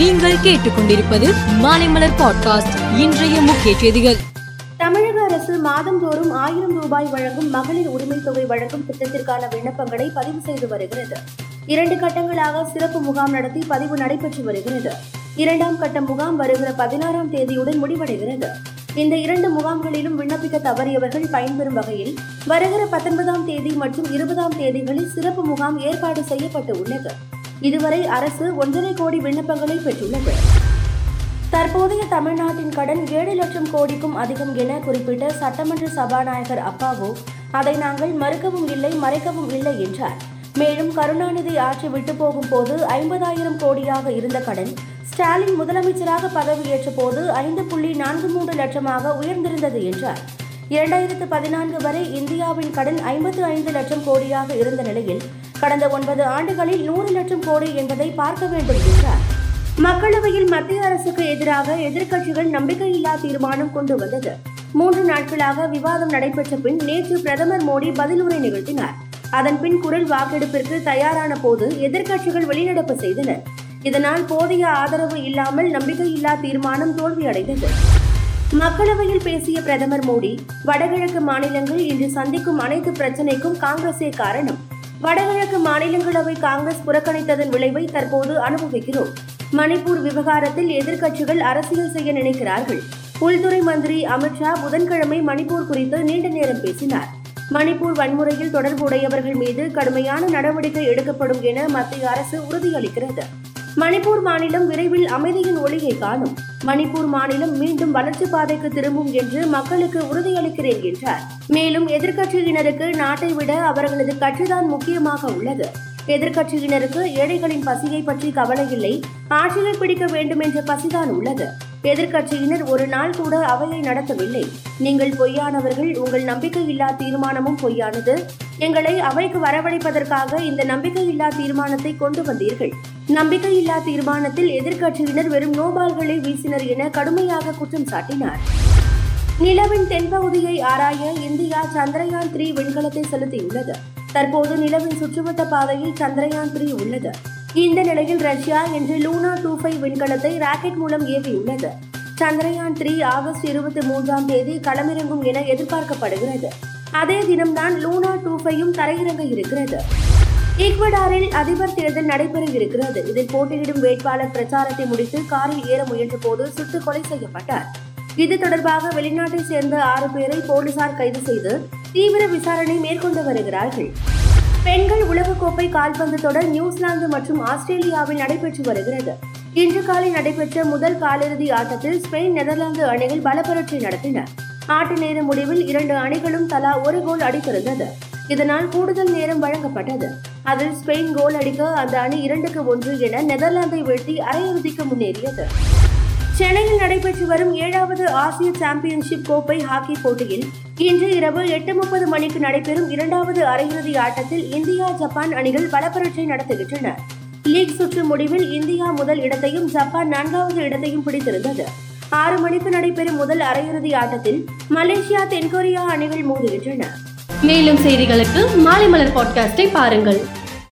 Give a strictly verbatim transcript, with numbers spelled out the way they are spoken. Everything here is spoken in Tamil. நீங்கள் கேட்டுக்கொண்டிருப்பது மாலைமலர் பாட்காஸ்ட். இன்றைய முக்கிய செய்திகள். தமிழக அரசு மாதந்தோறும் ஆயிரம் ரூபாய் வழங்கும் மகளிர் உரிமை தொகை வழங்கும் திட்டத்திற்கான விண்ணப்பங்களை பதிவு செய்து வருகிறது. இரண்டு கட்டங்களாக சிறப்பு முகாம் நடத்தி பதிவு நடைபெற்று வருகிறது. இரண்டாம் கட்ட முகாம் வருகிற பதினாறாம் தேதியுடன் முடிவடைகிறது. இந்த இரண்டு முகாம்களிலும் விண்ணப்பிக்க தவறியவர்கள் பயன்பெறும் வகையில் வருகிற பத்தொன்பதாம் தேதி மற்றும் இருபதாம் தேதிகளில் சிறப்பு முகாம் ஏற்பாடு செய்யப்பட்டு உள்ளது. இதுவரை அரசு ஒன்றரை கோடி விண்ணப்பங்களை பெற்றுள்ளது. தற்போதைய தமிழ்நாட்டின் கடன் ஏழு லட்சம் கோடிக்கும் அதிகம் என குறிப்பிட்ட சட்டமன்ற சபாநாயகர் அப்பாவு, அதை நாங்கள் மறுக்கவும் இல்லை மறைக்கவும் இல்லை என்றார். மேலும் கருணாநிதி ஆட்சி விட்டு போகும் போது ஐம்பதாயிரம் கோடியாக இருந்த கடன் ஸ்டாலின் முதலமைச்சராக பதவியேற்ற போது ஐந்து புள்ளி நான்கு மூன்று லட்சமாக உயர்ந்திருந்தது என்றார். இரண்டாயிரத்து பதினான்கு வரை இந்தியாவின் கடன் ஐம்பத்து ஐந்து லட்சம் கோடியாக இருந்த நிலையில் கடந்த ஒன்பது ஆண்டுகளில் நூறு லட்சம் கோடி என்பதை பார்க்க வேண்டும் என்றார். மக்களவையில் மத்திய அரசுக்கு எதிராக எதிர்க்கட்சிகள் நம்பிக்கையில்லா தீர்மானம் கொண்டு வந்தது. மூன்று நாட்களாக விவாதம் நடைபெற்ற பின் நேற்று பிரதமர் மோடி பதிலுரை நிகழ்த்தினார். அதன்பின் குரல் வாக்கெடுப்பிற்கு தயாரான போது எதிர்க்கட்சிகள் வெளிநடப்பு செய்தனர். இதனால் போதிய ஆதரவு இல்லாமல் நம்பிக்கையில்லா தீர்மானம் தோல்வியடைந்தது. மக்களவையில் பேசிய பிரதமர் மோடி, வடகிழக்கு மாநிலங்கள் இன்று சந்திக்கும் அனைத்து பிரச்சினைக்கும் காங்கிரசே காரணம். வடகிழக்கு மாநிலங்களவை காங்கிரஸ் புறக்கணித்ததன் விளைவை தற்போது அனுபவிக்கிறோம். மணிப்பூர் விவகாரத்தில் எதிர்க்கட்சிகள் அரசியல் செய்ய நினைக்கிறார்கள். உள்துறை மந்திரி அமித்ஷா புதன்கிழமை மணிப்பூர் குறித்து நீண்ட நேரம் பேசினார். மணிப்பூர் வன்முறையில் தொடர்புடையவர்கள் மீது கடுமையான நடவடிக்கை எடுக்கப்படும் என மத்திய அரசு உறுதியளிக்கிறது. மணிப்பூர் மாநிலம் விரைவில் அமைதியின் ஒளியை காணும். மணிப்பூர் மாநிலம் மீண்டும் வளர்ச்சி பாதைக்கு திரும்பும் என்று மக்களுக்கு உறுதியளிக்கிறேன் என்றார். மேலும் எதிர்க்கட்சியினருக்கு நாட்டை விட அவர்களது கட்சிதான் முக்கியமாக உள்ளது. எதிர்க்கட்சியினருக்கு ஏழைகளின் பசியை பற்றி கவலை இல்லை, ஆட்சியை பிடிக்க வேண்டும் என்ற பசிதான் உள்ளது. எதிர்க்கட்சியினர் ஒரு நாள் கூட அவையை நடத்தவில்லை. நீங்கள் பொய்யானவர்கள், உங்கள் நம்பிக்கையில்லா தீர்மானமும் பொய்யானது. எங்களை அவைக்கு வரவழைப்பதற்காக இந்த நம்பிக்கையில்லா தீர்மானத்தை கொண்டு வந்தீர்கள். நம்பிக்கையில்லா தீர்மானத்தில் எதிர்க்கட்சியினர் வெறும் நோபால்களை வீசினர் என கடுமையாக குற்றம் சாட்டினார். நிலவின் தென்பகுதியை ஆராய இந்தியா சந்திரயான் த்ரீ விண்கலத்தை செலுத்தியுள்ளது. தற்போது நிலவின் சுற்றுவட்ட பாதையில் சந்திரயான் த்ரீ உள்ளது. இந்த நிலையில் ரஷ்யா இன்று லூனா டூ ஃபைவ் விண்கலத்தை ராக்கெட் மூலம் ஏவியுள்ளது. சந்திரயான் த்ரீ ஆகஸ்ட் இருபத்தி மூன்றாம் தேதி களமிறங்கும் என எதிர்பார்க்கப்படுகிறது. அதே தினம்தான் லூனா டூ ஃபைவும் தரையிறங்க இருக்கிறது. ஈக்வடாரில் அதிபர் தேர்தல் நடைபெற இருக்கிறது. இதில் போட்டியிடும் வேட்பாளர் பிரச்சாரத்தை முடித்து காரில் ஏற முயன்ற போது சுட்டுக் கொலை செய்யப்பட்டார். இது தொடர்பாக வெளிநாட்டை சேர்ந்த ஆறு பேரை போலீசார் கைது செய்து தீவிர விசாரணை மேற்கொண்டு வருகிறார்கள். பெண்கள் உலகக்கோப்பை கால்பந்து தொடர் நியூசிலாந்து மற்றும் ஆஸ்திரேலியாவில் நடைபெற்று வருகிறது. இன்று காலை நடைபெற்ற முதல் காலிறுதி ஆட்டத்தில் ஸ்பெயின் நெதர்லாந்து அணிகள் பலப்பரட்சி நடத்தின. ஆட்ட நேர முடிவில் இரண்டு அணிகளும் தலா ஒரு கோல் அடித்திருந்தது. இதனால் கூடுதல் நேரம் வழங்கப்பட்டது. அதில் ஸ்பெயின் கோல் அடிக்க அந்த அணி இரண்டுக்கு ஒன்று என நெதர்லாந்தை வீழ்த்தி அரையிறுதிக்கு முன்னேறியது. சென்னையில் நடைபெற்று வரும் ஏழாவது ஆசிய சாம்பியன்ஷிப் கோப்பை ஹாக்கி போட்டியில் இன்று இரவு எட்டு முப்பது மணிக்கு நடைபெறும் இரண்டாவது அரையிறுதி ஆட்டத்தில் இந்தியா ஜப்பான் அணிகள் பலப்பரட்சை நடத்துகின்றன. லீக் சுற்று முடிவில் இந்தியா முதல் இடத்தையும் ஜப்பான் நான்காவது இடத்தையும் பிடித்திருந்தது. ஆறு மணிக்கு நடைபெறும் முதல் அரையிறுதி ஆட்டத்தில் மலேசியா தென்கொரியா அணிகள் மோதுகின்றன. மேலும் செய்திகளுக்கு மாலை மலர் பாட்காஸ்டை பாருங்கள்.